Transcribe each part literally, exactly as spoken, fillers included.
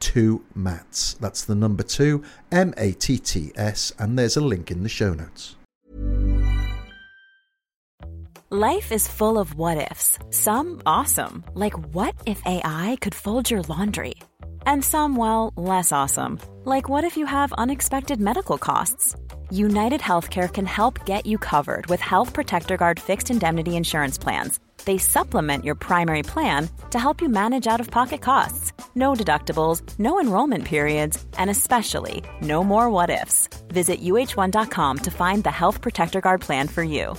two mats. That's the number two, M A T T S, and there's a link in the show notes. Life is full of what-ifs, some awesome, like what if A I could fold your laundry? And some, well, less awesome, like what if you have unexpected medical costs? United Healthcare can help get you covered with Health Protector Guard fixed indemnity insurance plans. They supplement your primary plan to help you manage out-of-pocket costs. No deductibles, no enrollment periods, and especially no more what-ifs. Visit U H one dot com to find the Health Protector Guard plan for you.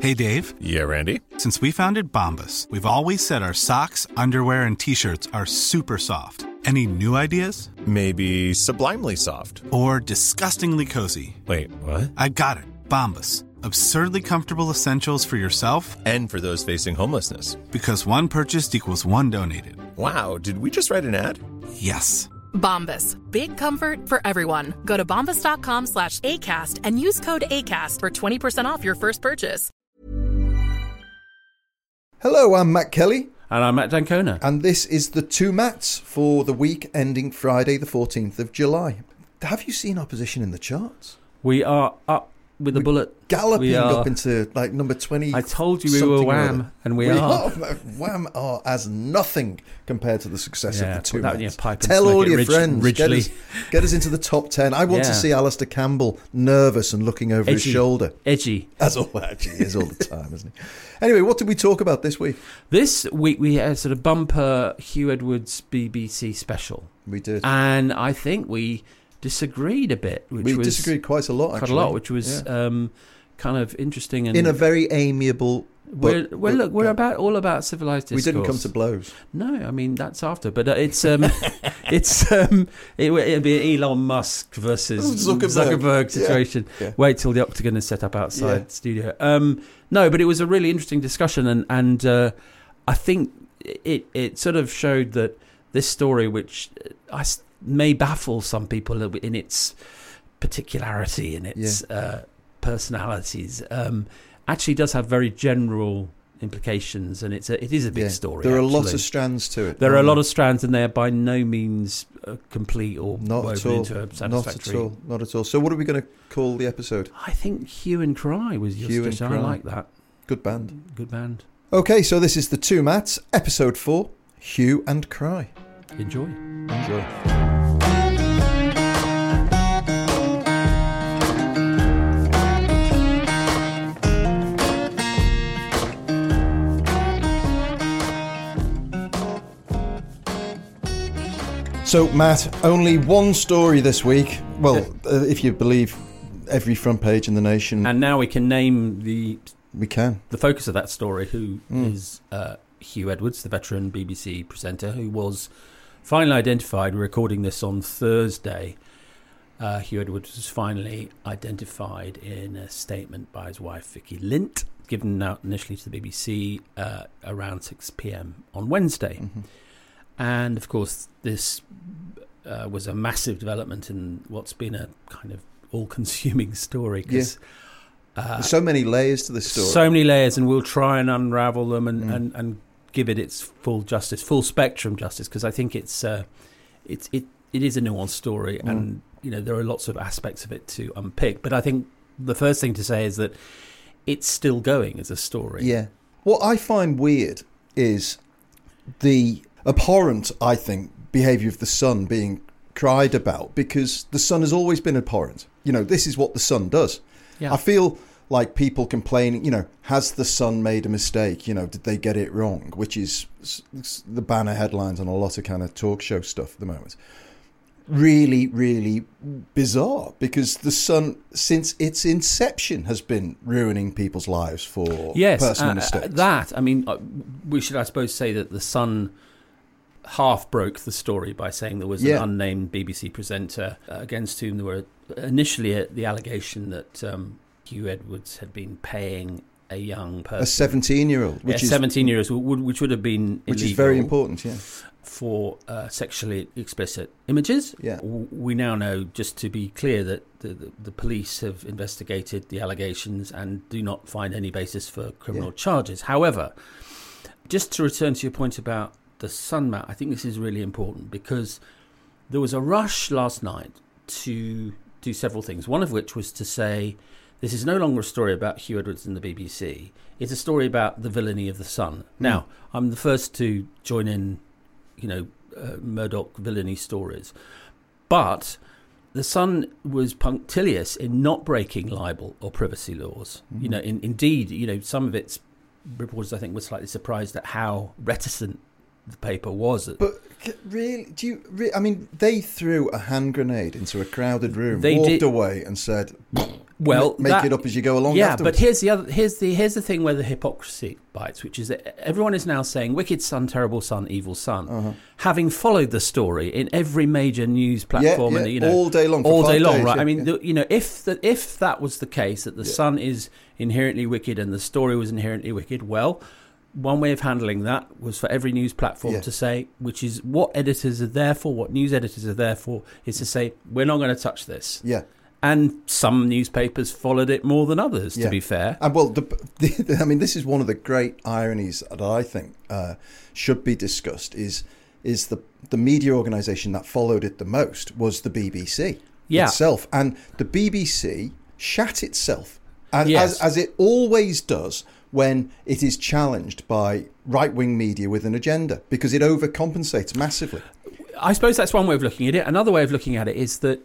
Hey, Dave. Yeah, Randy. Since we founded Bombas, we've always said our socks, underwear, and T-shirts are super soft. Any new ideas? Maybe sublimely soft. Or disgustingly cozy. Wait, what? I got it. Bombas. Absurdly comfortable essentials for yourself and for those facing homelessness. Because one purchased equals one donated. Wow, did we just write an ad? Yes. Bombas. Big comfort for everyone. Go to bombas.com slash ACAST and use code ACAST for twenty percent off your first purchase. Hello, I'm Matt Kelly. And I'm Matt Dancona. And this is The Two Mats for the week ending Friday the fourteenth of July. Have you seen our position in the charts? We are up. With a bullet. Galloping are, up into like number twenty. I told you we were wham, and we, we are. are. Wham are as nothing compared to the success yeah, of the two mats. Tell all your ridge, friends. Get us, get us into the top ten. I want yeah. to see Alistair Campbell nervous and looking over edgy, his shoulder. Edgy. That's all edgy is all the time, isn't he? Anyway, what did we talk about this week? This week we had a sort of bumper Huw Edwards B B C special. We did. And I think we... disagreed a bit, which we was disagreed quite a lot, actually. Quite a lot, which was yeah. um, kind of interesting and in a very amiable. We're, we're look, we're about all about civilized discourse. We didn't come to blows. No, I mean that's after, but it's um, it's um, it, it'll be an Elon Musk versus Zuckerberg, Zuckerberg situation. Yeah. Yeah. Wait till the octagon is set up outside yeah. studio. Um, no, but it was a really interesting discussion, and and uh, I think it it sort of showed that this story, which I. may baffle some people in its particularity and its yeah. uh, personalities, um, actually does have very general implications, and it's a, it is a big yeah. story. There are actually. a lot of strands to it. There are a lot of strands, and they are by no means uh, complete or not woven at all. into a satisfactory... Not at all, not at all. So what are we going to call the episode? I think Hue and Cry was your suggestion. I like that. Good band. Good band. Okay, so this is The Two Mats, episode four, Hue and Cry. Enjoy. Enjoy. So, Matt, only one story this week. Well, uh, if you believe every front page in the nation. And now we can name the... We can. The focus of that story, who mm. is uh, Huw Edwards, the veteran B B C presenter, who was... finally identified. We're recording this on Thursday. Uh, Huw Edwards was finally identified in a statement by his wife, Vicky Lint, given out initially to the B B C uh, around six p.m. on Wednesday. Mm-hmm. And, of course, this uh, was a massive development in what's been a kind of all-consuming story. Cause, yeah. uh, There's so many layers to this story. So many layers, and we'll try and unravel them and... Mm. and, and give it its full justice, full spectrum justice, because I think it's uh, it's it it is a nuanced story, mm. and you know there are lots of aspects of it to unpick. But I think the first thing to say is that it's still going as a story. Yeah. What I find weird is the abhorrent, I think, behaviour of the Sun being cried about, because the Sun has always been abhorrent. You know, this is what the Sun does. Yeah. I feel like people complaining, you know, has the Sun made a mistake? You know, did they get it wrong? Which is the banner headlines on a lot of kind of talk show stuff at the moment. Really, really bizarre, because the Sun, since its inception, has been ruining people's lives for yes, personal uh, mistakes. That, I mean, we should, I suppose, say that the Sun half broke the story by saying there was yeah. an unnamed B B C presenter uh, against whom there were initially a, the allegation that um, Huw Edwards had been paying a young person, a seventeen-year-old, which yeah, is seventeen years old, which would have been illegal, which is very important, yeah, for uh, sexually explicit images. Yeah, we now know, just to be clear, that the, the, the police have investigated the allegations and do not find any basis for criminal yeah. charges. However, just to return to your point about the Sun, Matt, I think this is really important, because there was a rush last night to do several things, one of which was to say this is no longer a story about Huw Edwards and the B B C. It's a story about the villainy of the Sun. Mm. Now, I'm the first to join in, you know, uh, Murdoch villainy stories. But the Sun was punctilious in not breaking libel or privacy laws. Mm. You know, in, indeed, you know, some of its reporters, I think, were slightly surprised at how reticent the paper was. But really, do you? Really, I mean, they threw a hand grenade into a crowded room, they walked did. away, and said, "Well, make that, it up as you go along." Yeah, afterwards. But here's the other. Here's the here's the thing where the hypocrisy bites, which is that everyone is now saying, "Wicked Sun, terrible Sun, evil Sun," uh-huh. having followed the story in every major news platform, yeah, yeah. and you know, all day long, all day long, days, right? Yeah, I mean, yeah. the, you know, if that if that was the case, that the yeah. Sun is inherently wicked and the story was inherently wicked, well, one way of handling that was for every news platform yeah. to say, which is what editors are there for, what news editors are there for, is to say, we're not going to touch this. Yeah. And some newspapers followed it more than others, yeah. to be fair. And well, the, the, I mean, this is one of the great ironies that I think uh, should be discussed is is the, the media organisation that followed it the most was the B B C yeah. itself. And the B B C shat itself, and yes. as, as it always does, when it is challenged by right-wing media with an agenda, because it overcompensates massively. I suppose that's one way of looking at it. Another way of looking at it is that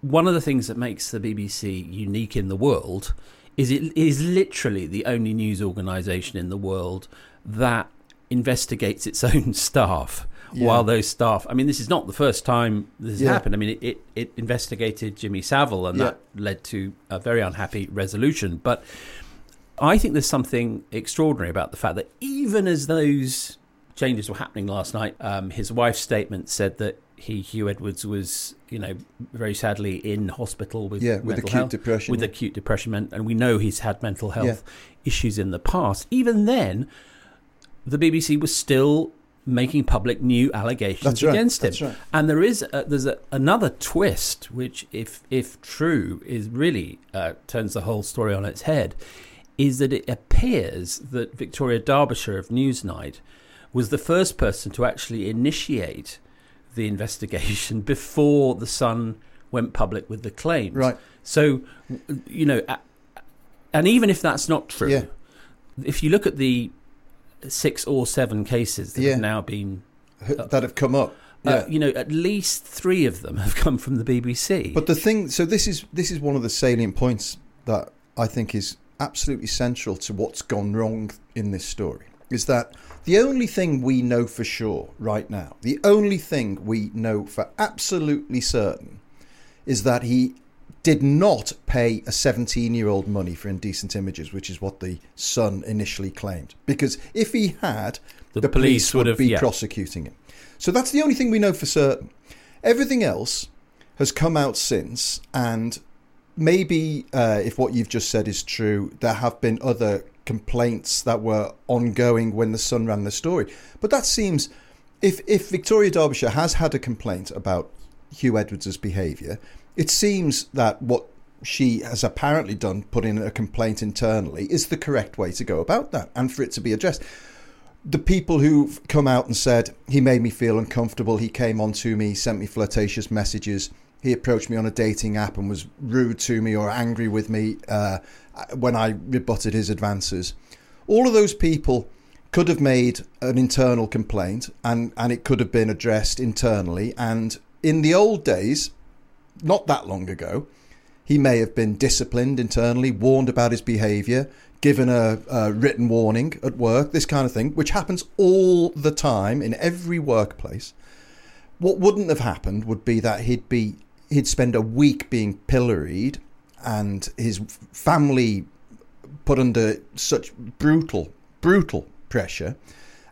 one of the things that makes the B B C unique in the world is it is literally the only news organisation in the world that investigates its own staff. Yeah. While those staff, I mean, this is not the first time this has yeah. happened. I mean, it, it, it investigated Jimmy Savile, and yeah. that led to a very unhappy resolution. But I think there's something extraordinary about the fact that even as those changes were happening last night, um, his wife's statement said that he, Huw Edwards, was, you know, very sadly in hospital with yeah, with acute health, depression, with yeah. acute depression, and we know he's had mental health yeah. issues in the past. Even then, the B B C was still making public new allegations That's right. against him. That's right. And there is a, there's a, another twist, which, if if true, is really uh, turns the whole story on its head. Is that it appears that Victoria Derbyshire of Newsnight was the first person to actually initiate the investigation before the Sun went public with the claims. Right. So, you know, and even if that's not true, yeah. if you look at the six or seven cases that yeah. have now been... Uh, that have come up. Yeah. Uh, you know, at least three of them have come from the B B C. But the thing... So this is this is one of the salient points that I think is absolutely central to what's gone wrong in this story, is that the only thing we know for sure right now, the only thing we know for absolutely certain, is that he did not pay a seventeen-year-old money for indecent images, which is what the Sun initially claimed. Because if he had, the, the police, police would, would have, be yeah. prosecuting him. So that's the only thing we know for certain. Everything else has come out since, and maybe uh, if what you've just said is true, there have been other complaints that were ongoing when the Sun ran the story. But that seems, if, if Victoria Derbyshire has had a complaint about Huw Edwards' behaviour, it seems that what she has apparently done, put in a complaint internally, is the correct way to go about that and for it to be addressed. The people who've come out and said, he made me feel uncomfortable, he came on to me, sent me flirtatious messages, he approached me on a dating app and was rude to me or angry with me uh, when I rebutted his advances. All of those people could have made an internal complaint, and, and it could have been addressed internally. And in the old days, not that long ago, He may have been disciplined internally, warned about his behaviour, given a, a written warning at work, this kind of thing, which happens all the time in every workplace. What wouldn't have happened would be that he'd be he'd spend a week being pilloried and his family put under such brutal, brutal pressure.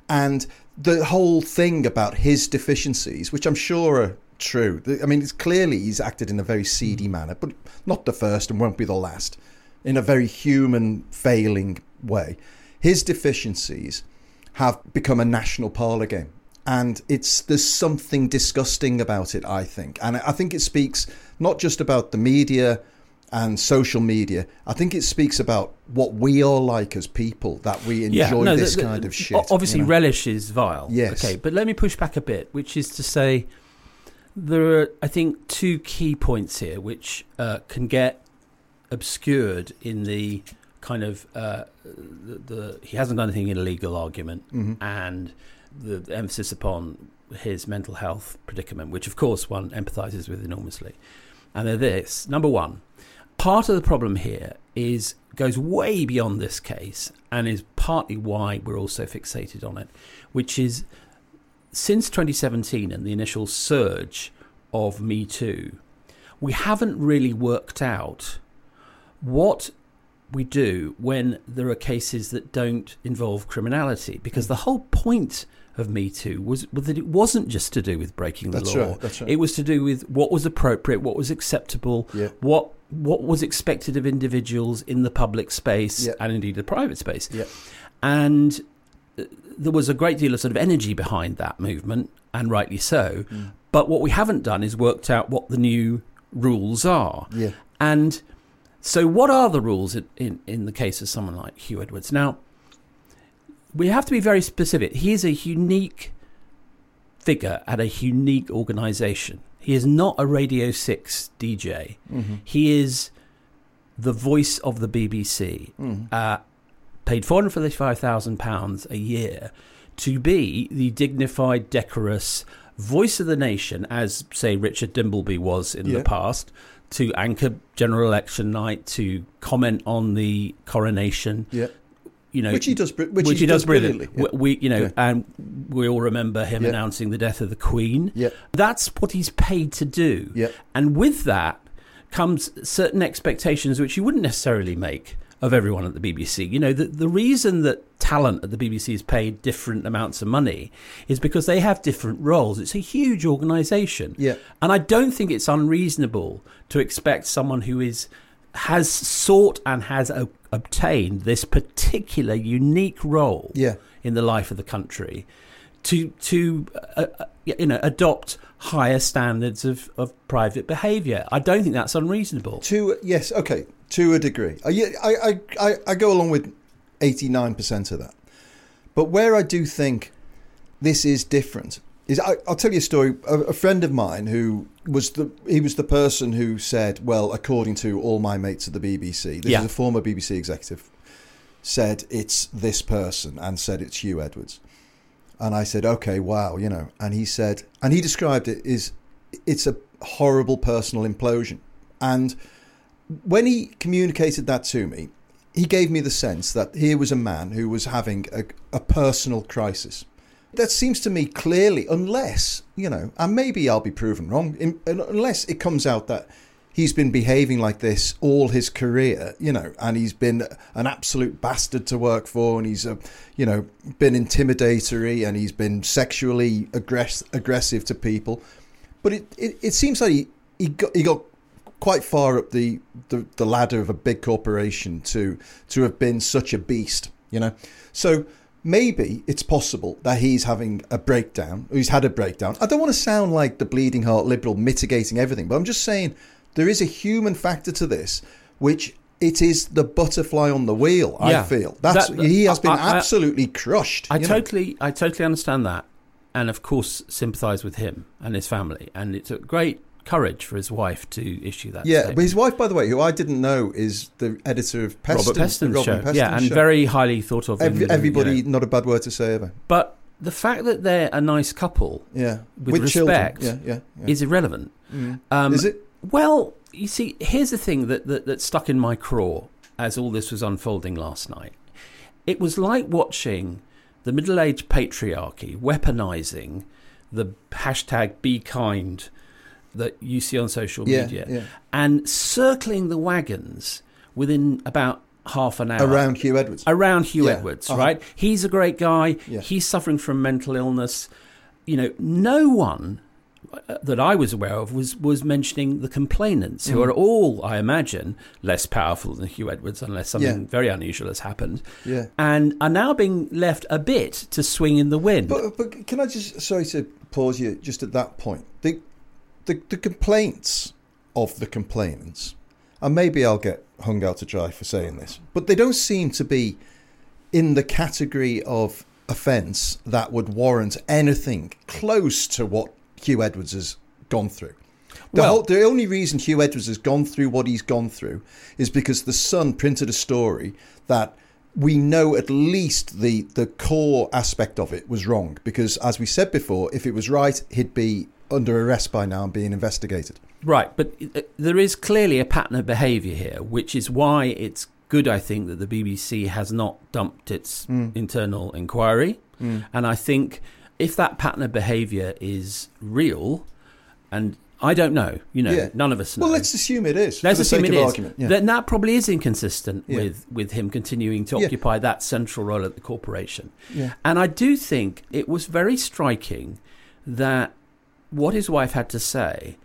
And the whole thing about his deficiencies, which I'm sure are true. I mean, it's clearly he's acted in a very seedy manner, but not the first and won't be the last, in a very human failing way. His deficiencies have become a national parlour game. And it's there's something disgusting about it, I think. And I think it speaks not just about the media and social media. I think it speaks about what we are like as people, that we enjoy yeah, no, this the, the, kind of shit. Obviously, you know? Relish is vile. Yes. Okay, but let me push back a bit, which is to say there are, I think, two key points here which uh, can get obscured in the kind of uh, the, the he hasn't done anything illegal argument, mm-hmm. and the, the emphasis upon his mental health predicament, which of course one empathizes with enormously. And they're this. Number one, part of the problem here is goes way beyond this case and is partly why we're also fixated on it, which is since twenty seventeen and the initial surge of Me Too, we haven't really worked out what we do when there are cases that don't involve criminality, because the whole point of Me Too was that it wasn't just to do with breaking the that's law. Right, that's right. It was to do with what was appropriate, what was acceptable, yeah. what what was expected of individuals in the public space yeah. and indeed the private space. Yeah. And there was a great deal of sort of energy behind that movement, and rightly so. Mm. But what we haven't done is worked out what the new rules are. Yeah. And so what are the rules in, in, in the case of someone like Huw Edwards? Now, we have to be very specific. He is a unique figure at a unique organisation. He is not a Radio six D J. Mm-hmm. He is the voice of the B B C, mm-hmm. uh, paid four hundred fifty-five thousand pounds a year to be the dignified, decorous voice of the nation, as, say, Richard Dimbleby was in yeah. the past, to anchor general election night, to comment on the coronation. Yeah. You know, which he does, which, which he, he does, does brilliantly. brilliantly. Yeah. We, you know, yeah. and we all remember him yeah. announcing the death of the Queen. Yeah. That's what he's paid to do. Yeah. And with that comes certain expectations which you wouldn't necessarily make of everyone at the B B C. You know, the, the reason that talent at the B B C is paid different amounts of money is because they have different roles. It's a huge organisation. Yeah. And I don't think it's unreasonable to expect someone who is has sought and has a, obtained this particular unique role yeah. in the life of the country to to uh, uh, you know adopt higher standards of, of private behaviour. I don't think that's unreasonable. To yes, okay, to a degree. I I I, I go along with eighty-nine percent of that. But where I do think this is different is I, I'll tell you a story. A, a friend of mine who was the he was the person who said, well, according to all my mates at the B B C, this yeah. is a former B B C executive, said it's this person and said it's Huw Edwards. And I said, okay, wow, you know. And he said, and he described it as it's a horrible personal implosion. And when he communicated that to me, he gave me the sense that here was a man who was having a, a personal crisis. That seems to me clearly, unless, you know, and maybe I'll be proven wrong, in, unless it comes out that he's been behaving like this all his career, you know, and he's been an absolute bastard to work for, and he's, a, you know, been intimidatory, and he's been sexually aggress- aggressive to people. But it, it, it seems like he, he got... He got quite far up the, the, the ladder of a big corporation to to have been such a beast, you know. So maybe it's possible that he's having a breakdown, he's had a breakdown. I don't want to sound like the bleeding heart liberal mitigating everything, but I'm just saying there is a human factor to this, which it is the butterfly on the wheel, yeah, I feel. That's that, he has been I, I, absolutely crushed. I totally know? I totally understand that, and of course sympathise with him and his family, and it's a great courage for his wife to issue that yeah statement. But his wife, by the way, who I didn't know is the editor of Peston, Robert Peston's Robin show Peston's yeah and show. Very highly thought of. Every, everybody you know. Not a bad word to say ever, but the fact that they're a nice couple yeah with, with respect yeah, yeah, yeah. is irrelevant. Mm. um is it well you see, here's the thing that, that, that stuck in my craw as all this was unfolding last night. It was like watching the middle-aged patriarchy weaponising the hashtag be kind that you see on social yeah, media yeah. and circling the wagons within about half an hour. Around Huw Edwards. Around Huw yeah. Edwards, uh-huh. right? He's a great guy. Yeah. He's suffering from mental illness. You know, no one that I was aware of was, was mentioning the complainants, mm. who are all, I imagine, less powerful than Huw Edwards, unless something yeah. very unusual has happened, yeah. and are now being left a bit to swing in the wind. But, but can I just, sorry to pause you just at that point. The, the, the complaints of the complainants, and maybe I'll get hung out to dry for saying this, but they don't seem to be in the category of offence that would warrant anything close to what Huw Edwards has gone through. The, well, whole, the only reason Huw Edwards has gone through what he's gone through is because The Sun printed a story that we know at least the, the core aspect of it was wrong. Because, as we said before, if it was right, he'd be under arrest by now and being investigated. Right, but there is clearly a pattern of behaviour here, which is why it's good, I think, that the B B C has not dumped its mm. internal inquiry. Mm. And I think... if that pattern of behaviour is real, and I don't know, you know, yeah. none of us know. Well, let's assume it is. Let's assume it is. Yeah. Then that probably is inconsistent yeah. with, with him continuing to yeah. occupy that central role at the corporation. Yeah. And I do think it was very striking that what his wife had to say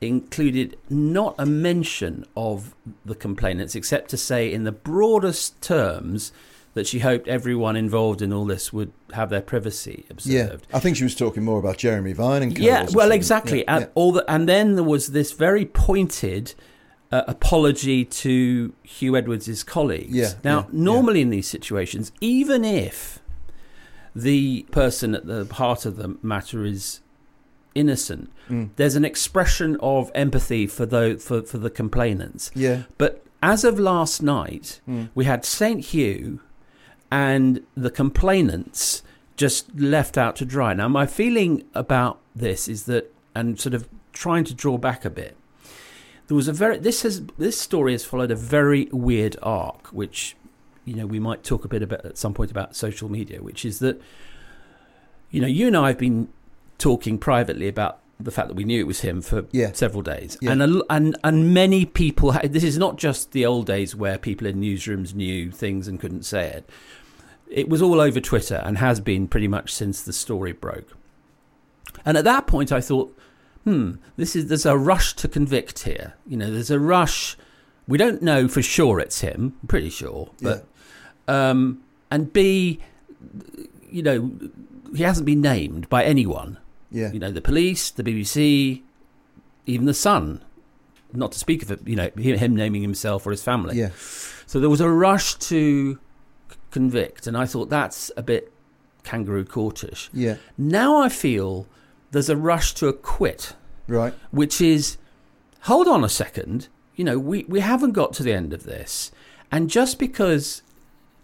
included not a mention of the complainants, except to say in the broadest terms that she hoped everyone involved in all this would have their privacy observed. Yeah, I think she was talking more about Jeremy Vine and Kendall. Yeah, well, exactly. Yeah, and, yeah. All the, and then there was this very pointed uh, apology to Huw Edwards' colleagues. Yeah, now, yeah, normally yeah. in these situations, even if the person at the heart of the matter is innocent, mm. there's an expression of empathy for the, for, for the complainants. Yeah. But as of last night, mm. we had Saint Huw... and the complainants just left out to dry. Now, my feeling about this is that, and sort of trying to draw back a bit, there was a very, this has, this story has followed a very weird arc, which, you know, we might talk a bit about at some point about social media, which is that, you know, you and I have been talking privately about the fact that we knew it was him for yeah. several days. Yeah. And, a, and and many people, this is not just the old days where people in newsrooms knew things and couldn't say it. It was all over Twitter and has been pretty much since the story broke. And at that point, I thought, hmm, this is there's a rush to convict here. You know, there's a rush. We don't know for sure it's him. I'm pretty sure. But yeah. um, and B, you know, he hasn't been named by anyone. Yeah. You know, the police, the B B C, even The Sun. Not to speak of it, you know, him naming himself or his family. Yeah. So there was a rush to convict, and I thought that's a bit kangaroo courtish. Yeah. Now I feel there's a rush to acquit. Right. Which is, hold on a second, you know, we, we haven't got to the end of this. And just because,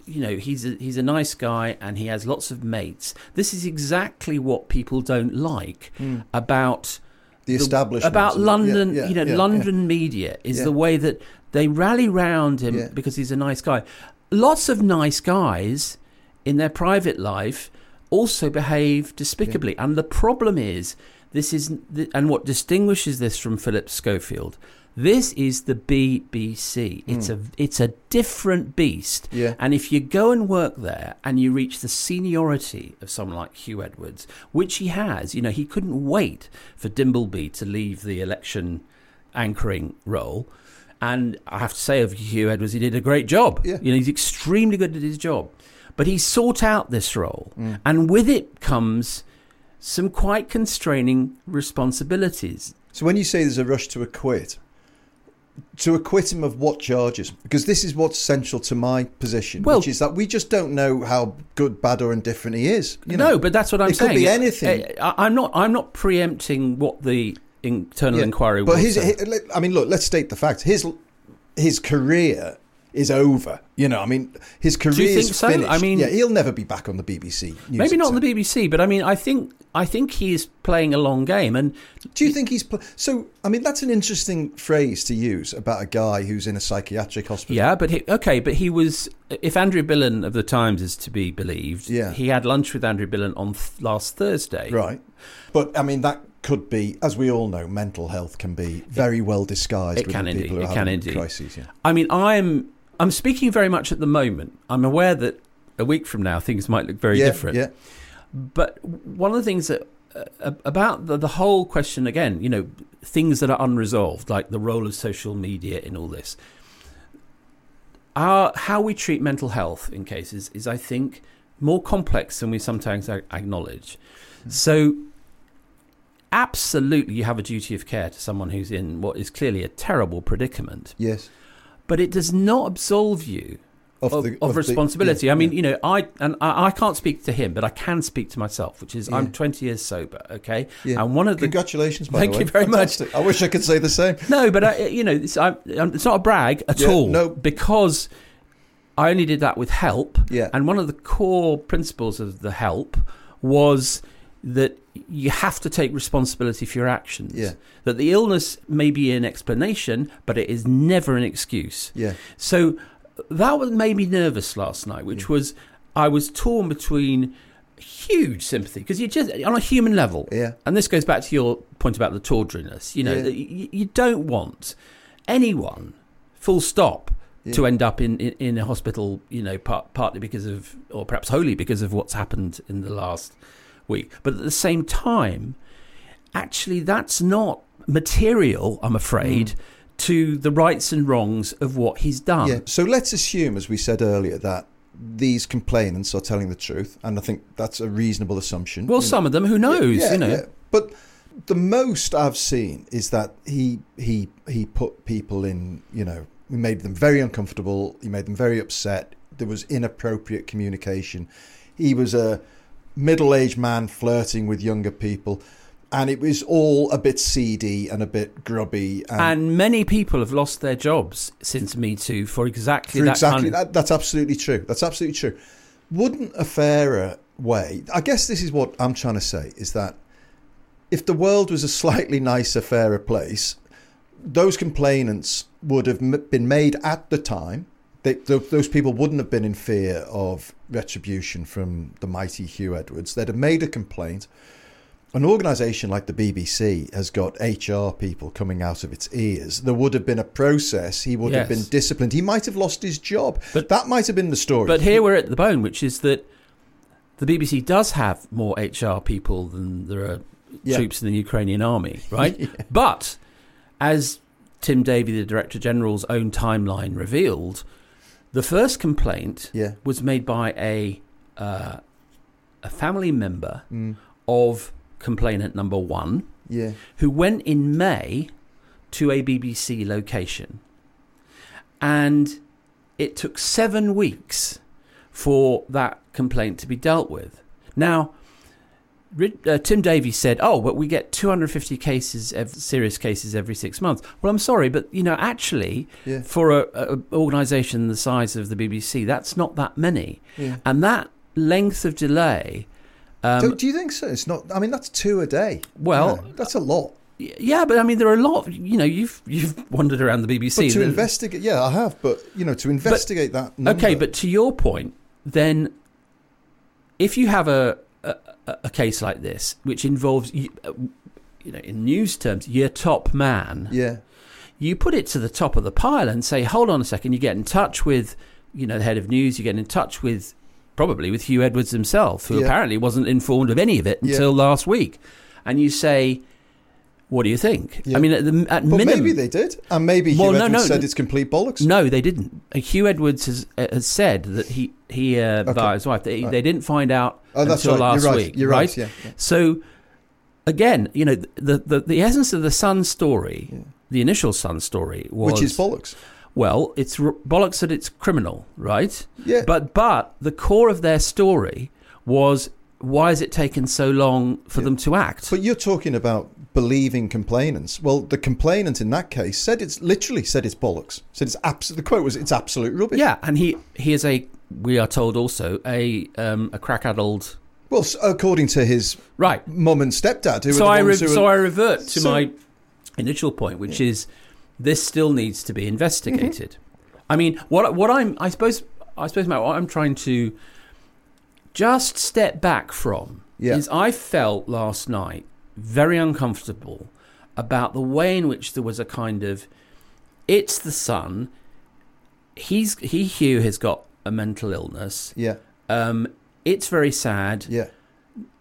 you know, he's a, he's a nice guy and he has lots of mates, this is exactly what people don't like mm. about the establishment, the, about London, yeah, yeah, you know, yeah, London yeah. media is yeah. the way that they rally round him yeah. because he's a nice guy. Lots of nice guys in their private life also behave despicably. Yeah. And the problem is, this is, and what distinguishes this from Philip Schofield, this is the B B C. Mm. It's a it's a different beast. Yeah. And if you go and work there and you reach the seniority of someone like Huw Edwards, which he has, you know, he couldn't wait for Dimbleby to leave the election anchoring role. And I have to say of Huw Edwards, he did a great job. Yeah. You know, he's extremely good at his job. But he sought out this role. Mm. And with it comes some quite constraining responsibilities. So when you say there's a rush to acquit, to acquit him of what charges? Because this is what's central to my position, well, which is that we just don't know how good, bad or indifferent he is. You know? No, but that's what I'm it saying. It could be anything. I'm not, I'm not preempting what the... internal yeah, inquiry but his, his I mean look, let's state the fact, his his career is over, you know, I mean his career is so? finished. I mean, yeah, he'll never be back on the B B C News, maybe not on the B B C, but I mean I think I think he's playing a long game. And do you think he's pl- so? I mean, that's an interesting phrase to use about a guy who's in a psychiatric hospital. Yeah, but he, okay, but he was. If Andrew Billen of the Times is to be believed, yeah. he had lunch with Andrew Billen on th- last Thursday, right? But I mean that. Could be, as we all know, mental health can be very well disguised. It with can the people indeed. Who are it can indeed. Crises, yeah. I mean, I'm I'm speaking very much at the moment. I'm aware that a week from now things might look very yeah, different. Yeah. But one of the things that uh, about the, the whole question again, you know, things that are unresolved, like the role of social media in all this, our how we treat mental health in cases is, I think, more complex than we sometimes acknowledge. Mm. So. Absolutely, you have a duty of care to someone who's in what is clearly a terrible predicament. Yes. But it does not absolve you of, of, the, of, of responsibility. The, yeah, I mean, yeah. you know, I and I, I can't speak to him, but I can speak to myself, which is yeah. I'm twenty years sober, okay? Yeah. And one of the... Congratulations, by the way. Thank you very Fantastic. much. I wish I could say the same. No, but, I, you know, it's, I, it's not a brag at yeah, all. No. Because I only did that with help. Yeah. And one of the core principles of the help was... that you have to take responsibility for your actions. Yeah. That the illness may be an explanation, but it is never an excuse. Yeah. So that made me nervous last night, which yeah. was I was torn between huge sympathy, because you just on a human level. Yeah. And this goes back to your point about the tawdriness. You know, yeah. you, you don't want anyone, full stop, yeah. to end up in, in, in a hospital. You know, part, partly because of, or perhaps wholly because of what's happened in the last. Week. But at the same time, actually, that's not material, I'm afraid, mm. to the rights and wrongs of what he's done. Yeah. So let's assume, as we said earlier, that these complainants are telling the truth. And I think that's a reasonable assumption. Well, some know. of them, who knows? Yeah, yeah, you know. Yeah. But the most I've seen is that he he he put people in, you know, he made them very uncomfortable. He made them very upset. There was inappropriate communication. He was a... middle-aged man flirting with younger people, and it was all a bit seedy and a bit grubby. And, and many people have lost their jobs since Me Too for exactly for that. Exactly, kind of- that, that's absolutely true. That's absolutely true. Wouldn't a fairer way? I guess this is what I'm trying to say: is that if the world was a slightly nicer, fairer place, those complainants would have been made at the time. They, those people wouldn't have been in fear of retribution from the mighty Huw Edwards. They'd have made a complaint. An organisation like the B B C has got H R people coming out of its ears. There would have been a process. He would yes. have been disciplined. He might have lost his job. But that might have been the story. But here we're at the bone, which is that the B B C does have more H R people than there are yeah. troops in the Ukrainian army, right? yeah. But as Tim Davie, the Director General's own timeline revealed... The first complaint yeah. was made by a uh, a family member mm. of complainant number one, yeah. who went in May to a B B C location. And it took seven weeks for that complaint to be dealt with. Now, uh, Tim Davie said, oh, but we get two hundred fifty cases, serious cases every six months. Well, I'm sorry, but, you know, actually, yeah. for an organisation the size of the B B C, that's not that many. Yeah. And that length of delay... Um, do, do you think so? It's not... I mean, that's two a day. Well... Yeah, that's a lot. Yeah, but, I mean, there are a lot... Of, you know, you've you've wandered around the B B C. But to investigate... Yeah, I have, but, you know, to investigate but, that number... Okay, but to your point, then, if you have a... a a case like this, which involves, you know, in news terms, your top man. Yeah. You put it to the top of the pile and say, hold on a second, you get in touch with, you know, the head of news, you get in touch with, probably with Huw Edwards himself, who yeah. apparently wasn't informed of any of it until yeah. last week. And you say, what do you think? Yeah. I mean, at, the, at minimum... But maybe they did. And maybe Huw well, Edwards no, no, said it's complete bollocks. No, they didn't. Huw Edwards has, has said that he, he uh, okay. by his wife, that he, right. they didn't find out oh, until that's right. last You're right. week. You're right. right? Yeah. Yeah. So, again, you know, the, the, the essence of the Sun story, yeah. the initial Sun story was... Which is bollocks. Well, it's r- bollocks that it's criminal, right? Yeah. But, but the core of their story was... Why has it taken so long for yeah. them to act? But you're talking about believing complainants. Well, the complainant in that case said it's literally said it's bollocks. Said it's abs- The quote was, "It's absolute rubbish." Yeah, and he he is a we are told also a um, a crack-addled Well, according to his right mum and stepdad. Who so, I re- who so I revert to so- my initial point, which yeah. is this still needs to be investigated. Mm-hmm. I mean, what what I'm I suppose I suppose Matt, what I'm trying to just step back from yeah. is I felt last night very uncomfortable about the way in which there was a kind of it's the Sun. He's he Huw has got a mental illness. Yeah. Um, it's very sad. Yeah.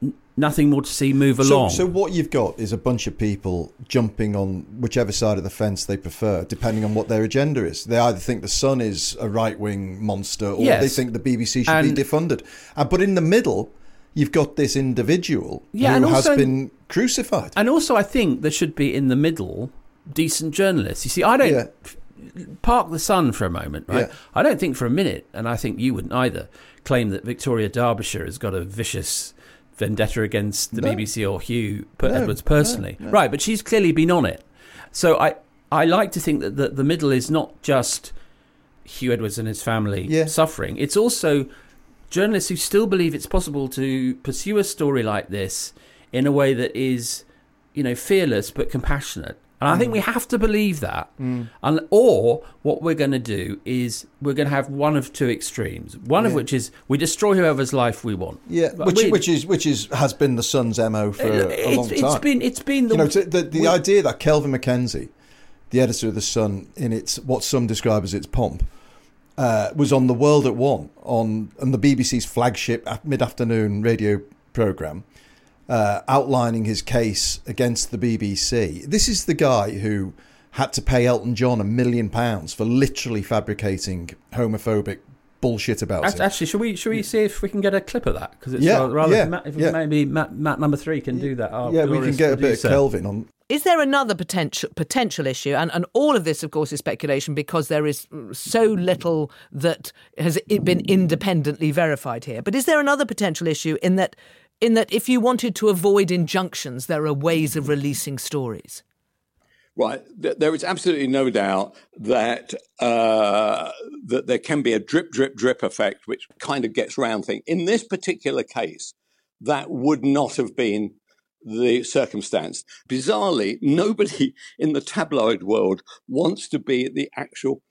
N- nothing more to see. Move along. So, so what you've got is a bunch of people jumping on whichever side of the fence they prefer, depending on what their agenda is. They either think the Sun is a right-wing monster, or yes. they think the B B C should and, be defunded. Uh, but in the middle, you've got this individual yeah, who also, has been crucified. And also, I think there should be in the middle decent journalists. You see, I don't... Yeah. Park the Sun for a moment, right? Yeah. I don't think for a minute, and I think you wouldn't either, claim that Victoria Derbyshire has got a vicious vendetta against the no. B B C or Huw no, Edwards personally. No, no. Right, but she's clearly been on it. So I, I like to think that the, the middle is not just Huw Edwards and his family yeah. suffering. It's also journalists who still believe it's possible to pursue a story like this in a way that is, you know, fearless but compassionate. And I think mm. we have to believe that. Mm. And or what we're going to do is we're going to have one of two extremes. One yeah. of which is we destroy whoever's life we want. Yeah, which we, which is which is has been the Sun's M O for a long time. It's been it's been the you know, the, the we, idea that Kelvin McKenzie, the editor of the Sun, in its what some describe as its pomp, uh, was on the World at One on on the B B C's flagship mid-afternoon radio programme. Uh, outlining his case against the B B C. This is the guy who had to pay Elton John a million pounds for literally fabricating homophobic bullshit about actually, it. Actually, should we should we see if we can get a clip of that? Because it's yeah, rather, rather yeah, Matt, if yeah. maybe Matt, Matt number three can yeah, do that. Yeah, we can get a bit of Kelvin on. Is there another potential potential issue? And and all of this, of course, is speculation because there is so little that has been independently verified here. But is there another potential issue in that? In that if you wanted to avoid injunctions, there are ways of releasing stories. Right. There is absolutely no doubt that uh, that there can be a drip, drip, drip effect, which kind of gets round things. In this particular case, that would not have been the circumstance. Bizarrely, nobody in the tabloid world wants to be the actual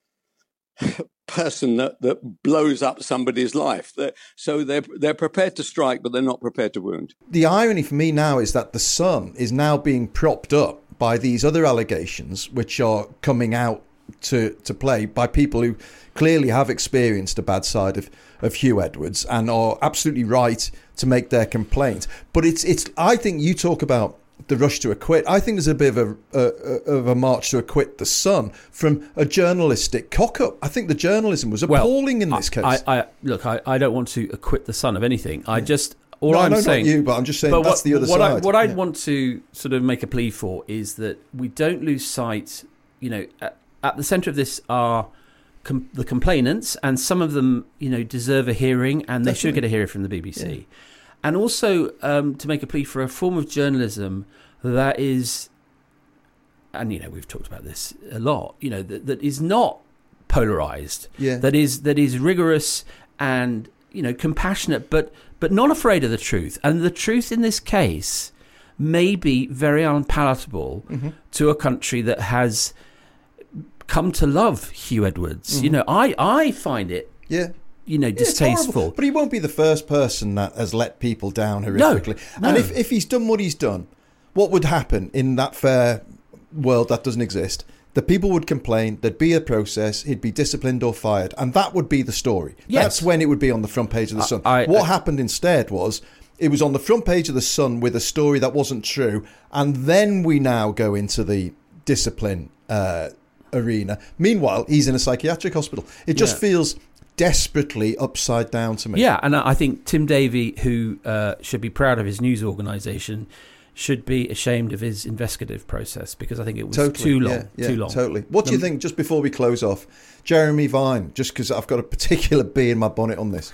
person that, that blows up somebody's life. They're, so they're they're prepared to strike, but they're not prepared to wound. The irony for me now is that the Sun is now being propped up by these other allegations, which are coming out to, to play by people who clearly have experienced the bad side of, of Huw Edwards and are absolutely right to make their complaint. But it's it's. I think you talk about the rush to acquit. I think there's a bit of a, a, a of a march to acquit the Sun from a journalistic cock-up. I think the journalism was appalling well, in this I, case. I, I, look, I, I don't want to acquit the Sun of anything. I just all no, I'm no, saying. Not you, but I'm just saying that's what, the other what side. I, what I'd yeah. want to sort of make a plea for is that we don't lose sight. You know, at, at the centre of this are com- the complainants, and some of them, you know, deserve a hearing, and Definitely. They should get a hearing from the B B C. Yeah. And also um, to make a plea for a form of journalism that is, and you know we've talked about this a lot, you know that, that is not polarized, yeah. that is that is rigorous and you know compassionate, but but not afraid of the truth. And the truth in this case may be very unpalatable mm-hmm. to a country that has come to love Huw Edwards. Mm-hmm. You know, I I find it. Yeah. You know, distasteful. Yeah, but he won't be the first person that has let people down horrifically. No, no. And if, if he's done what he's done, what would happen in that fair world that doesn't exist? The people would complain, there'd be a process, he'd be disciplined or fired, and that would be the story. Yes. That's when it would be on the front page of the Sun. I, I, what I, happened instead was it was on the front page of the Sun with a story that wasn't true, and then we now go into the discipline uh, arena. Meanwhile, he's in a psychiatric hospital. It just yeah. feels desperately upside down to me. Yeah, and I think Tim Davie, who uh, should be proud of his news organisation, should be ashamed of his investigative process because I think it was totally, too long. Yeah, yeah, too long. Totally. What do you think? Just before we close off, Jeremy Vine, just because I've got a particular bee in my bonnet on this.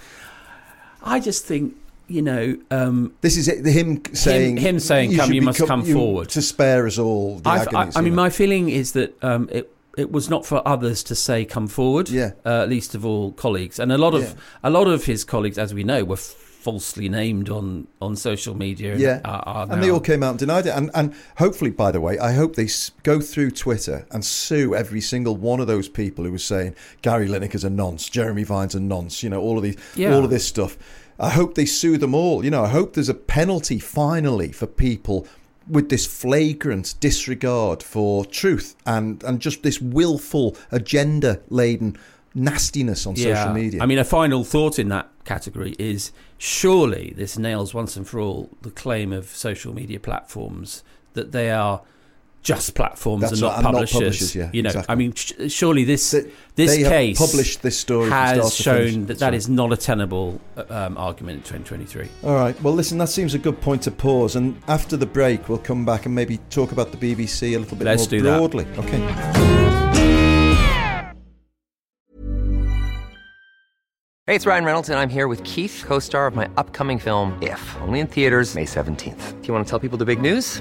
I just think you know um, this is it, him saying him, him saying, you "Come, you become, must come you, forward to spare us all." The agonies, I, I mean, know? My feeling is that um, it. It was not for others to say, "Come forward." Yeah, uh, least of all colleagues, and a lot of yeah. a lot of his colleagues, as we know, were f- falsely named on, on social media. Yeah, are, are now... and they all came out and denied it. And and hopefully, by the way, I hope they go through Twitter and sue every single one of those people who was saying Gary Lineker's a nonce, Jeremy Vine's a nonce, you know, all of these, yeah. all of this stuff. I hope they sue them all. You know, I hope there's a penalty finally for people with this flagrant disregard for truth and, and just this willful agenda-laden nastiness on yeah. social media. I mean, a final thought in that category is surely this nails once and for all the claim of social media platforms that they are just platforms and not, right, publishers. not publishers. Yeah, you know, exactly. I mean, sh- surely this the, this they case have published this story has shown that that right. is not a tenable um, argument in twenty twenty-three. All right. Well, listen, that seems a good point to pause. And after the break, we'll come back and maybe talk about the B B C a little bit Let's more do broadly. That. Okay. Hey, it's Ryan Reynolds, and I'm here with Keith, co-star of my upcoming film, If, only in theaters May seventeenth. Do you want to tell people the big news?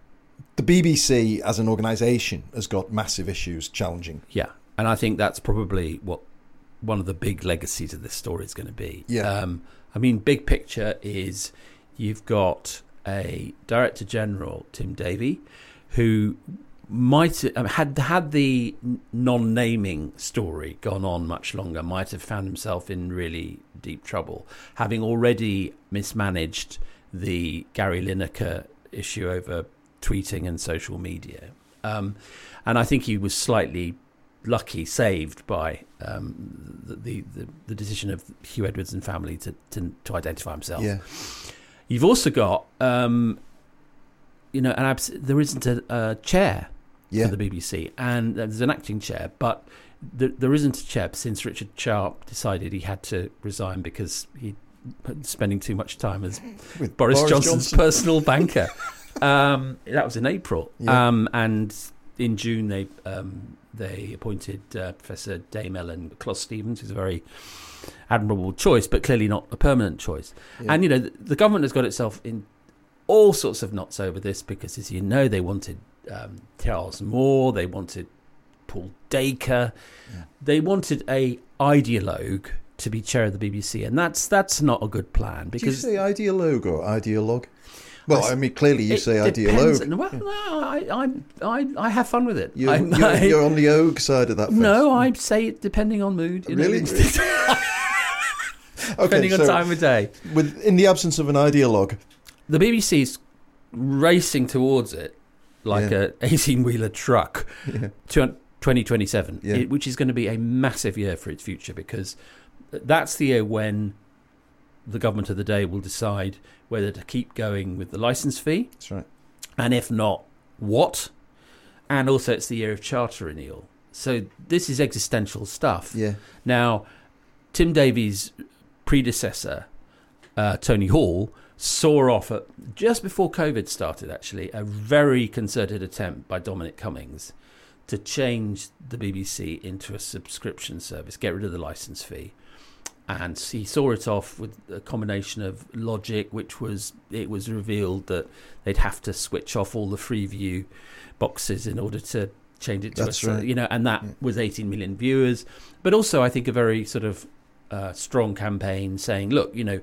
the B B C as an organisation has got massive issues challenging. Yeah, and I think that's probably what one of the big legacies of this story is going to be. Yeah. Um, I mean, big picture is you've got a Director General, Tim Davie, who might um, had had the non-naming story gone on much longer, might have found himself in really deep trouble, having already mismanaged the Gary Lineker issue over tweeting and social media. Um, and I think he was slightly lucky, saved by um, the, the the decision of Huw Edwards and family to to, to identify himself. Yeah. You've also got, um, you know, an abs- there isn't a, a chair yeah. for the B B C, and there's an acting chair, but th- there isn't a chair since Richard Sharp decided he had to resign because he spending too much time as With Boris, Boris Johnson's Johnson. personal banker. Um, that was in April, yeah. um, and in June they um, they appointed uh, Professor Dame Ellen Kloss-Stevens, who's a very admirable choice, but clearly not a permanent choice. Yeah. And you know the, the government has got itself in all sorts of knots over this because, as you know, they wanted um, Charles Moore, they wanted Paul Dacre, yeah. they wanted a ideologue to be chair of the B B C, and that's that's not a good plan. Because do you say ideologue or ideologue? Well, I mean, clearly you it say ideologue. Well, no, I, I, I, I have fun with it. You're, you're, you're on the ogue side of that fence. No, I say it depending on mood. You really? Know. Depending okay, so on time of day. With, in the absence of an ideologue. The B B C's racing towards it, like yeah. a eighteen-wheeler truck yeah. to twenty twenty-seven, yeah. it, which is going to be a massive year for its future, because that's the year when the government of the day will decide whether to keep going with the licence fee. That's right. And if not, what? And also it's the year of charter renewal. So this is existential stuff. Yeah. Now, Tim Davie's predecessor, uh, Tony Hall, saw off at, just before COVID started, actually, a very concerted attempt by Dominic Cummings to change the B B C into a subscription service, get rid of the licence fee. And he saw it off with a combination of logic, which was, it was revealed that they'd have to switch off all the Freeview boxes in order to change it to That's a, right. you know, and that yeah. was eighteen million viewers. But also, I think, a very sort of uh, strong campaign saying, look, you know,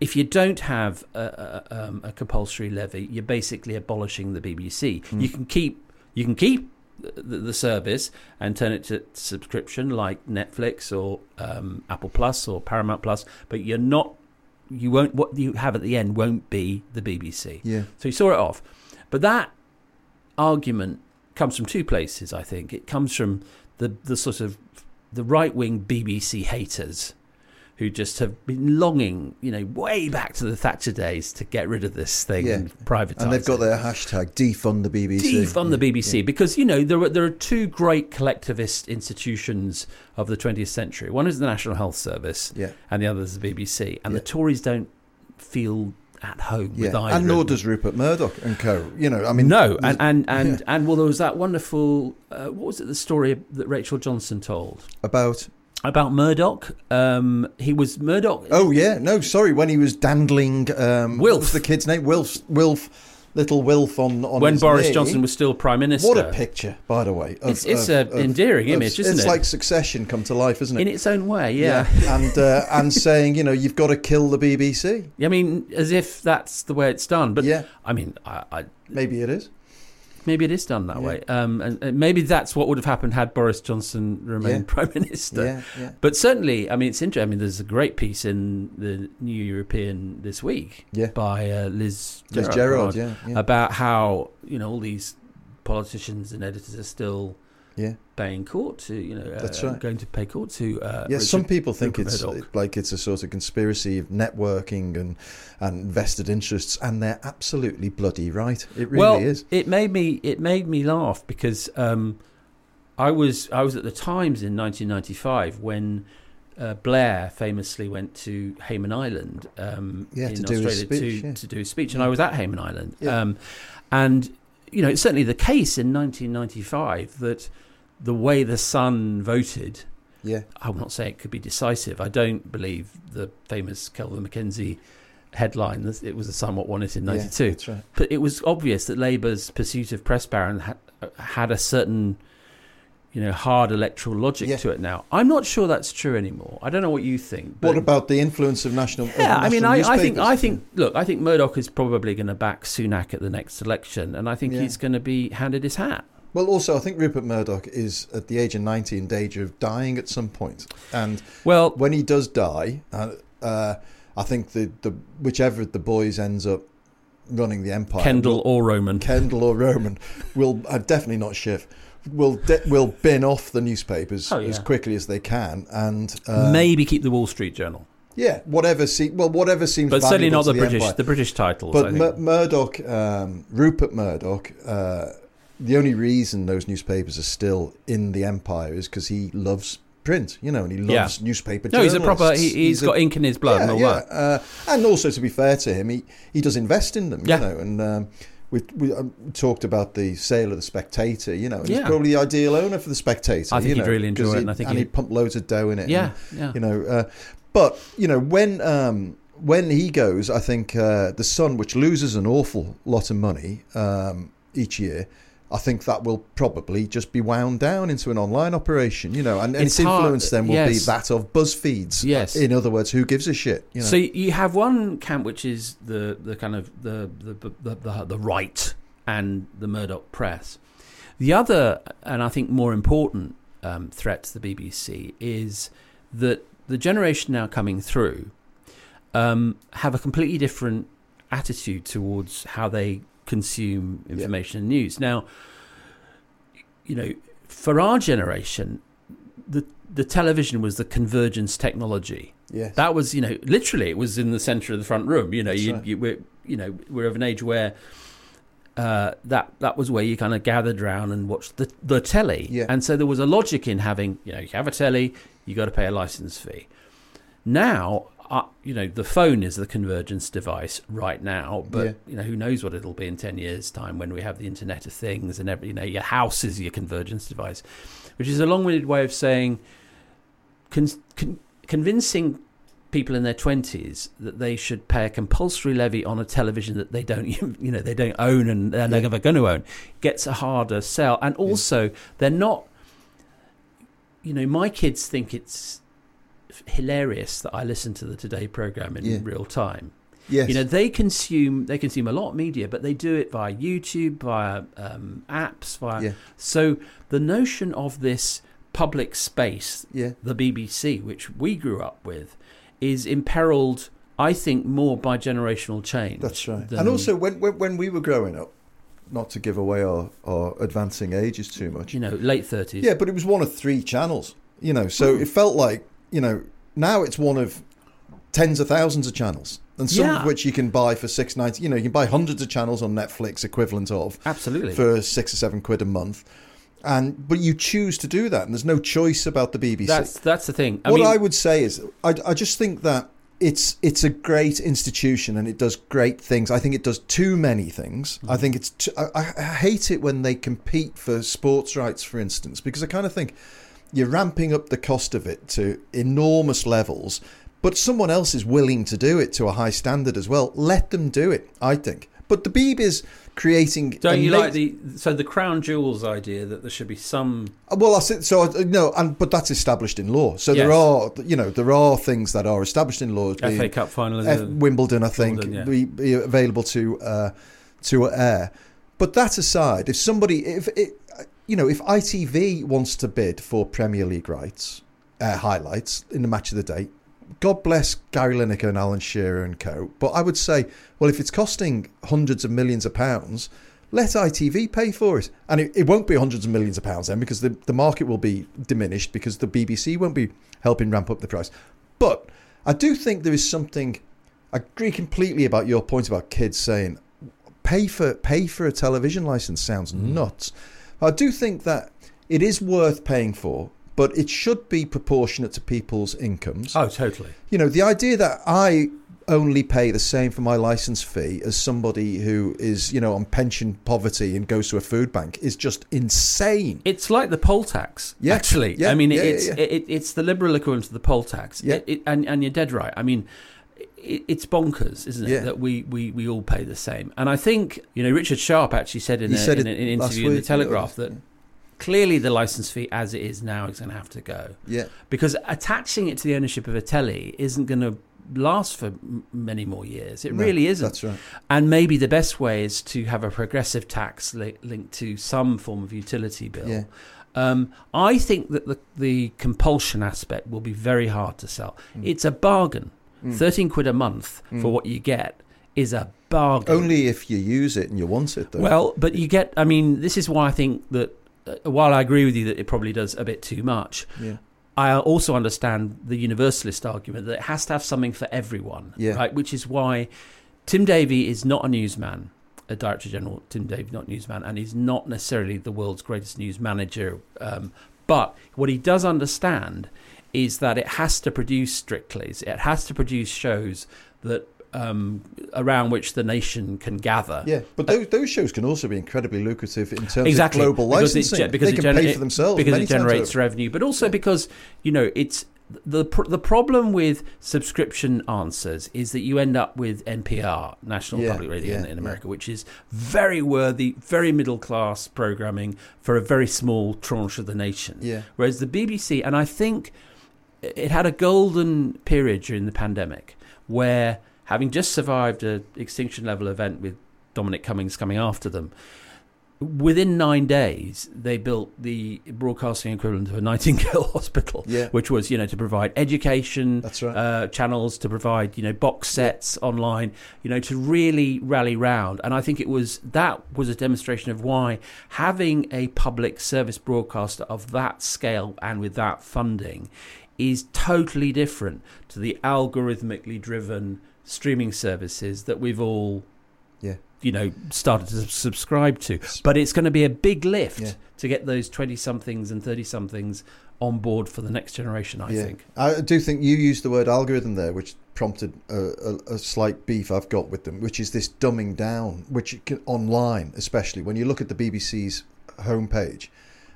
if you don't have a, a, um, a compulsory levy, you're basically abolishing the B B C. Mm. You can keep, you can keep the, the service and turn it to subscription like Netflix or um, Apple Plus or Paramount Plus, but you're not, you won't, what you have at the end won't be the B B C. Yeah. So you saw it off, but that argument comes from two places. I think it comes from the the sort of the right wing B B C haters, who just have been longing, you know, way back to the Thatcher days to get rid of this thing yeah. and privatise. And they've got their hashtag, defund the B B C. Defund yeah, the B B C, yeah. because, you know, there are, there are two great collectivist institutions of the twentieth century. One is the National Health Service yeah. and the other is the B B C. And yeah. the Tories don't feel at home yeah. with either. And nor does Rupert Murdoch and co. You know, I mean... No, and, and, and, yeah. and well, there was that wonderful, uh, what was it, the story that Rachel Johnson told? About... About Murdoch, um, he was Murdoch. Oh yeah, no, sorry. When he was dandling, um, Wilf, what was the kid's name? Wilf, Wilf, little Wilf on on. When his Boris knee. Johnson was still prime minister. What a picture, by the way. Of, it's it's an endearing of, image, of, isn't it's it? It's like Succession come to life, isn't it? In its own way, yeah. yeah. And uh, and saying, you know, you've got to kill the B B C. I mean, as if that's the way it's done. But yeah. I mean, I, I maybe it is. Maybe it is done that yeah. way. Um, and, and maybe that's what would have happened had Boris Johnson remained yeah. Prime Minister. Yeah, yeah. But certainly, I mean, it's interesting. I mean, there's a great piece in the New European this week yeah. by uh, Liz, Liz Gerald yeah, yeah. about how, you know, all these politicians and editors are still yeah. paying court to, you know, uh, that's right. going to pay court to. Uh, yeah, Richard, some people think Rupert it's Murdoch. Like it's a sort of conspiracy of networking and, and vested interests, and they're absolutely bloody right. It really well, is. It made me it made me laugh because um, I was I was at the Times in nineteen ninety-five when uh, Blair famously went to Hayman Island um, yeah, in to Australia do his speech, to, yeah. to do his speech, and I was at Hayman Island, yeah. um, and you know it's certainly the case in nineteen ninety-five that. The way the Sun voted, yeah, I will not say it could be decisive. I don't believe the famous Kelvin McKenzie headline. It was the Sun what won it in ninety-two. Yeah, that's right. But it was obvious that Labour's pursuit of press baron ha- had a certain, you know, hard electoral logic yeah. to it. Now, I'm not sure that's true anymore. I don't know what you think. But what about the influence of national? Yeah, of national I mean, I, I think, I think. Look, I think Murdoch is probably going to back Sunak at the next election, and I think yeah. he's going to be handed his hat. Well, also, I think Rupert Murdoch is at the age of ninety in danger of dying at some point. And well, when he does die, uh, uh, I think the, the whichever of the boys ends up running the empire, Kendall will, or Roman, Kendall or Roman, will uh, definitely not Schiff, will de- will bin off the newspapers oh, yeah. as quickly as they can, and uh, maybe keep the Wall Street Journal. Yeah, whatever. Se- well, whatever seems. But certainly not the, the British, empire. The British titles. But I think. M- Murdoch, um, Rupert Murdoch. Uh, The only reason those newspapers are still in the empire is because he loves print, you know, and he loves yeah. newspaper journalists. No, he's a proper, he, he's, he's got a, ink in his blood yeah, and all yeah. that. Uh, and also, to be fair to him, he, he does invest in them, yeah. you know, and um, we, we um, talked about the sale of the Spectator, you know, and yeah. he's probably the ideal owner for the Spectator. I think you he'd know, really enjoy it. And, I think and he'd, he'd pump loads of dough in it. Yeah, and, yeah. You know, uh, but, you know, when... Um, when he goes, I think uh, The Sun, which loses an awful lot of money um, each year, I think that will probably just be wound down into an online operation, you know, and, and its, its influence then will yes. be that of BuzzFeeds. Yes. In other words, who gives a shit? You know? So you have one camp, which is the, the kind of the the, the the the right and the Murdoch press. The other, and I think more important um, threat to the B B C is that the generation now coming through um, have a completely different attitude towards how they consume information yeah. and news. Now, you know, for our generation, the the television was the convergence technology. Yes. That was, you know, literally it was in the centre of the front room. You know, you, right. you, we're, you know, we're of an age where uh, that that was where you kind of gathered round and watched the, the telly. Yeah. And so there was a logic in having, you know, you have a telly, you got to pay a licence fee. Now, uh, you know, the phone is the convergence device right now, but, yeah. you know, who knows what it'll be in ten years' time when we have the Internet of Things and, every, you know, your house is your convergence device, which is a long-winded way of saying con- con- convincing people in their twenties that they should pay a compulsory levy on a television that they don't, you know, they don't own and they're yeah. never going to own gets a harder sell. And also, yeah. they're not, you know, my kids think it's hilarious that I listen to the Today programme in yeah. real time. Yes. You know, they consume they consume a lot of media, but they do it via YouTube, via um, apps, via yeah. so the notion of this public space, yeah. the B B C, which we grew up with, is imperiled, I think, more by generational change. That's right. And also, when, when when we were growing up, not to give away our, our advancing ages too much, you know, late thirties. Yeah, but it was one of three channels. You know, so mm. it felt like, you know, now it's one of tens of thousands of channels, and some yeah. of which you can buy for six ninety. You know, you can buy hundreds of channels on Netflix, equivalent of absolutely for six or seven quid a month. And but you choose to do that, and there's no choice about the B B C. That's that's the thing. I what mean, I would say is, I I just think that it's it's a great institution and it does great things. I think it does too many things. Mm-hmm. I think it's too, I, I hate it when they compete for sports rights, for instance, because I kind of think you're ramping up the cost of it to enormous levels, but someone else is willing to do it to a high standard as well. Let them do it, I think. But the Beeb is creating... Don't you like the... So the crown jewels idea that there should be some... Well, I said, so no, and but that's established in law. So yes. there are, you know, there are things that are established in law. F A Cup final. F- Wimbledon, I think, Wimbledon, yeah. be, be available to uh, to air. But that aside, if somebody... if it, you know, if I T V wants to bid for Premier League rights, uh, highlights in the match of the day, God bless Gary Lineker and Alan Shearer and co. But I would say, well, if it's costing hundreds of millions of pounds, let I T V pay for it. And it, it won't be hundreds of millions of pounds then, because the, the market will be diminished because the B B C won't be helping ramp up the price. But I do think there is something... I agree completely about your point about kids saying, pay for, pay for a television licence sounds mm. nuts. I do think that it is worth paying for, but it should be proportionate to people's incomes. Oh, totally. You know, the idea that I only pay the same for my licence fee as somebody who is, you know, on pension poverty and goes to a food bank is just insane. It's like the poll tax, yeah. actually. Yeah. I mean, yeah, it's yeah, yeah. It, it's the liberal equivalent of the poll tax. Yeah. It, it, and, and you're dead right. I mean, it, it's bonkers, isn't it, yeah. that we, we, we all pay the same. And I think, you know, Richard Sharp actually said in, a, said in an interview in The Telegraph that... Yeah. Clearly, the licence fee as it is now is going to have to go. Yeah. Because attaching it to the ownership of a telly isn't going to last for m- many more years. It no, really isn't. That's right. And maybe the best way is to have a progressive tax li- linked to some form of utility bill. Yeah. Um, I think that the, the compulsion aspect will be very hard to sell. Mm. It's a bargain. Mm. thirteen quid a month mm. for what you get is a bargain. Only if you use it and you want it, though. Well, but you get, I mean, this is why I think that while I agree with you that it probably does a bit too much, yeah. I also understand the universalist argument that it has to have something for everyone, yeah. right? Which is why Tim Davie is not a newsman, a Director General, Tim Davie, not a newsman, and he's not necessarily the world's greatest news manager. Um, but what he does understand is that it has to produce Strictly's, it has to produce shows that Um, around which the nation can gather. Yeah, but those, those shows can also be incredibly lucrative in terms exactly, of global because licensing. It, because they it can gener- pay for themselves. Because it generates revenue, but also yeah. because, you know, it's the the problem with subscription answers is that you end up with N P R, National yeah, Public Radio yeah, in, in America, yeah. which is very worthy, very middle-class programming for a very small tranche of the nation. Yeah. Whereas the B B C, and I think it had a golden period during the pandemic where... Having just survived an extinction level event with Dominic Cummings coming after them, Within nine days, they built the broadcasting equivalent of a Nightingale hospital, yeah. which was, you know, to provide education, that's right. uh, channels, to provide, you know, box sets yeah. online, you know, to really rally round. And I think it was that was a demonstration of why having a public service broadcaster of that scale and with that funding is totally different to the algorithmically driven streaming services that we've all, yeah. you know, started to subscribe to. But it's going to be a big lift yeah. to get those twenty-somethings and thirty-somethings on board for the next generation, I yeah. think. I do think you used the word algorithm there, which prompted a, a, a slight beef I've got with them, which is this dumbing down, which can, online especially, when you look at the B B C's homepage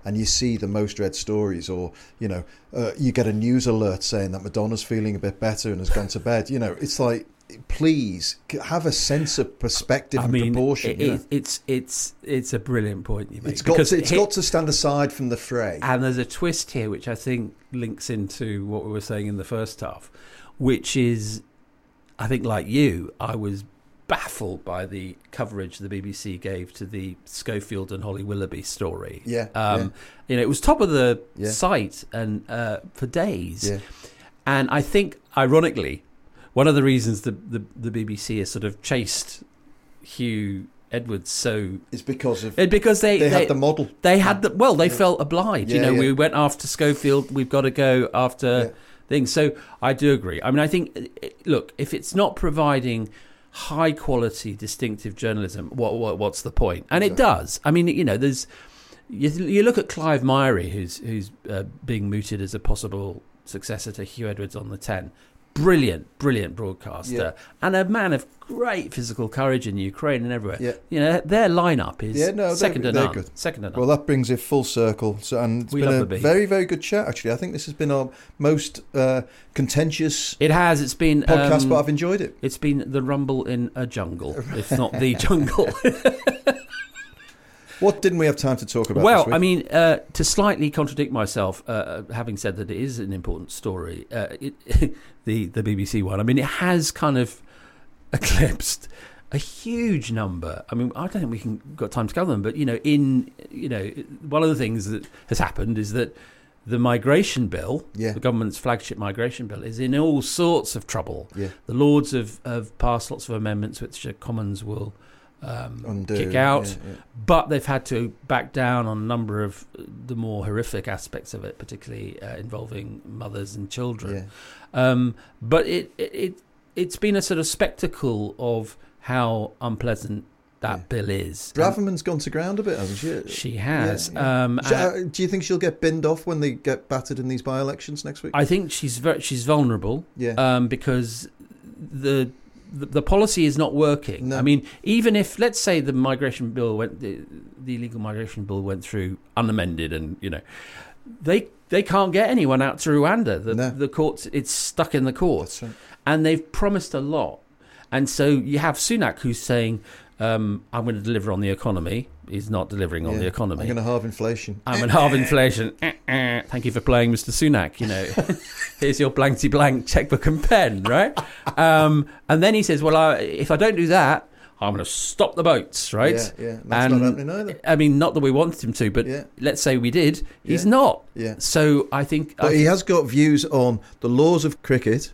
and you see the most read stories, or, you know, uh, you get a news alert saying that Madonna's feeling a bit better and has gone to bed. You know, it's like, please have a sense of perspective I and mean, proportion. It, you know? it, it's it's it's a brilliant point you make. It's, got to, it's it, got to stand aside from the fray. And there's a twist here, which I think links into what we were saying in the first half, which is, I think, like you, I was baffled by the coverage the B B C gave to the Schofield and Holly Willoughby story. Yeah, um, yeah. You know, it was top of the yeah. site and uh, for days. Yeah. And I think, ironically, one of the reasons the, the, the B B C has sort of chased Huw Edwards so is because of because they, they, they had the model. They had the well. They yeah. felt obliged. Yeah, you know, yeah. we went after Schofield. We've got to go after yeah. things. So I do agree. I mean, I think, look, if it's not providing high quality, distinctive journalism, what, what what's the point? And exactly. it does. I mean, you know, there's you, you look at Clive Myrie, who's who's uh, being mooted as a possible successor to Huw Edwards on the ten. Brilliant, brilliant broadcaster, yeah. and a man of great physical courage in Ukraine and everywhere. Yeah. You know, their lineup is yeah, no, second to none. Good. Second to none. Well, that brings it full circle, so, and it's we been a very, very good chat. Actually, I think this has been our most uh, contentious. It has. It's been podcast, um, but I've enjoyed it. It's been the rumble in a jungle, if not the jungle. What didn't we have time to talk about well, this week? I mean, uh, to slightly contradict myself, uh, having said that it is an important story, uh, it, the, the B B C one, I mean, it has kind of eclipsed a huge number. I mean, I don't think we can got time to cover them, but, you know, in you know, one of the things that has happened is that the migration bill, yeah. the government's flagship migration bill, is in all sorts of trouble. Yeah. The Lords have, have passed lots of amendments which the Commons will... Um, Undo, kick out, yeah, yeah. but they've had to back down on a number of the more horrific aspects of it, particularly uh, involving mothers and children. Yeah. Um, but it, it it it's been a sort of spectacle of how unpleasant that yeah. bill is. Braverman's gone to ground a bit, hasn't she? She has. Yeah, yeah. Um, she, uh, do you think she'll get binned off when they get battered in these by-elections next week? I think she's ver- she's vulnerable. Yeah. Um, because the. The, the policy is not working. No. I mean, even if, let's say, the migration bill went, the, the illegal migration bill went through unamended, and you know, they they can't get anyone out to Rwanda. The, no. the courts, it's stuck in the courts, right. and they've promised a lot. And so you have Sunak, who's saying, um, "I'm going to deliver on the economy." He's not delivering on yeah. the economy. I'm going to halve inflation. I'm going to halve inflation. Thank you for playing, Mister Sunak. You know, here's your blankety blank checkbook and pen, right? Um, and then he says, "Well, I, if I don't do that, I'm going to stop the boats," right? Yeah, yeah. That's and, not happening either. I mean, not that we wanted him to, but yeah. let's say we did. He's yeah. not. Yeah. So I think, but I think, he has got views on the laws of cricket.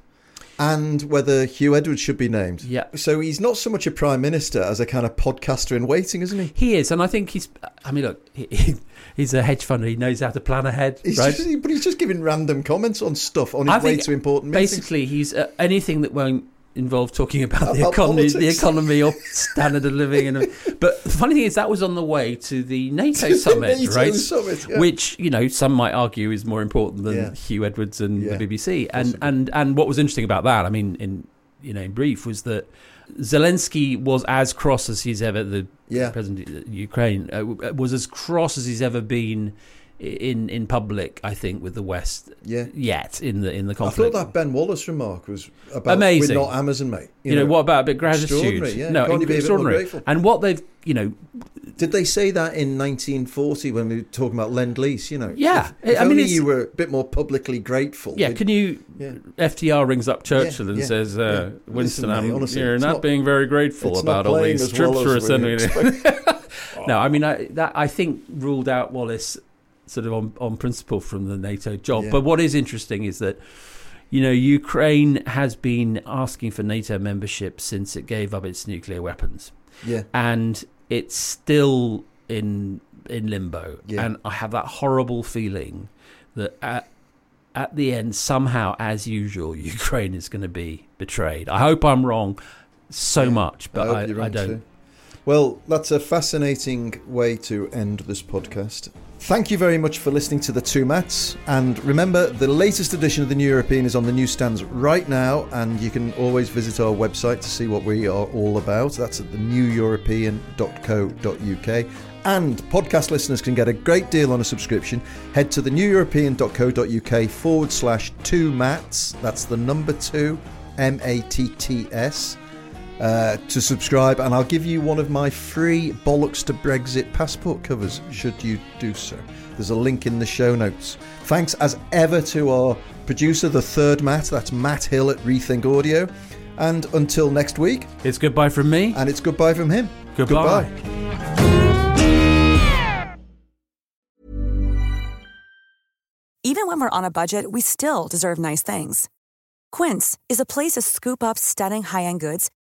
And whether Huw Edwards should be named. Yeah. So he's not so much a prime minister as a kind of podcaster in waiting, isn't he? He is. And I think he's, I mean, look, he, he's a hedge funder. He knows how to plan ahead. He's right? just, but he's just giving random comments on stuff on his I way to important meetings. Basically, he's uh, anything that won't involve talking about, about the economy, politics. the economy or standard of living. And But the funny thing is that was on the way to the NATO summit, NATO right? Summit, yeah. Which, you know, some might argue is more important than yeah. Huw Edwards and yeah. the B B C. And, and and what was interesting about that, I mean, in you know, in brief, was that Zelensky was as cross as he's ever, the yeah. president of Ukraine, uh, was as cross as he's ever been in in public, I think, with the West yeah. yet in the in the conflict. I thought that Ben Wallace remark was about amazing. We're not Amazon, mate. You, you know, know, what about a bit of gratitude? Extraordinary, yeah. No, Can't extraordinary. And what they've, you know... Did they say that in nineteen forty when we were talking about Lend-Lease, you know? Yeah. If, if I only mean, you were a bit more publicly grateful. Yeah, can you... Yeah. F D R rings up Churchill yeah, and yeah, says, uh, yeah. Winston, Listen, I'm, mate, honestly, you're not, not being very grateful about all these trips we're sending. far. No, I mean, I, that, I think ruled out Wallace sort of on, on principle from the NATO job. Yeah. But what is interesting is that, you know, Ukraine has been asking for NATO membership since it gave up its nuclear weapons. Yeah. And it's still in in limbo. Yeah. And I have that horrible feeling that at, at the end, somehow, as usual, Ukraine is going to be betrayed. I hope I'm wrong so yeah, much, but I, I, I don't. Too. Well, that's a fascinating way to end this podcast. Thank you very much for listening to The Two Matts. And remember, the latest edition of The New European is on the newsstands right now. And you can always visit our website to see what we are all about. That's at the new european dot co dot uk. And podcast listeners can get a great deal on a subscription. Head to the new european dot co dot uk forward slash two matts. That's the number two, M A T T S. Uh, to subscribe, and I'll give you one of my free Bollocks to Brexit passport covers should you do so. There's a link in the show notes. Thanks as ever to our producer, the third Matt, that's Matt Hill at Rethink Audio. And until next week, it's goodbye from me, and it's goodbye from him. Goodbye. Goodbye. Even when we're on a budget, we still deserve nice things. Quince is a place to scoop up stunning high-end goods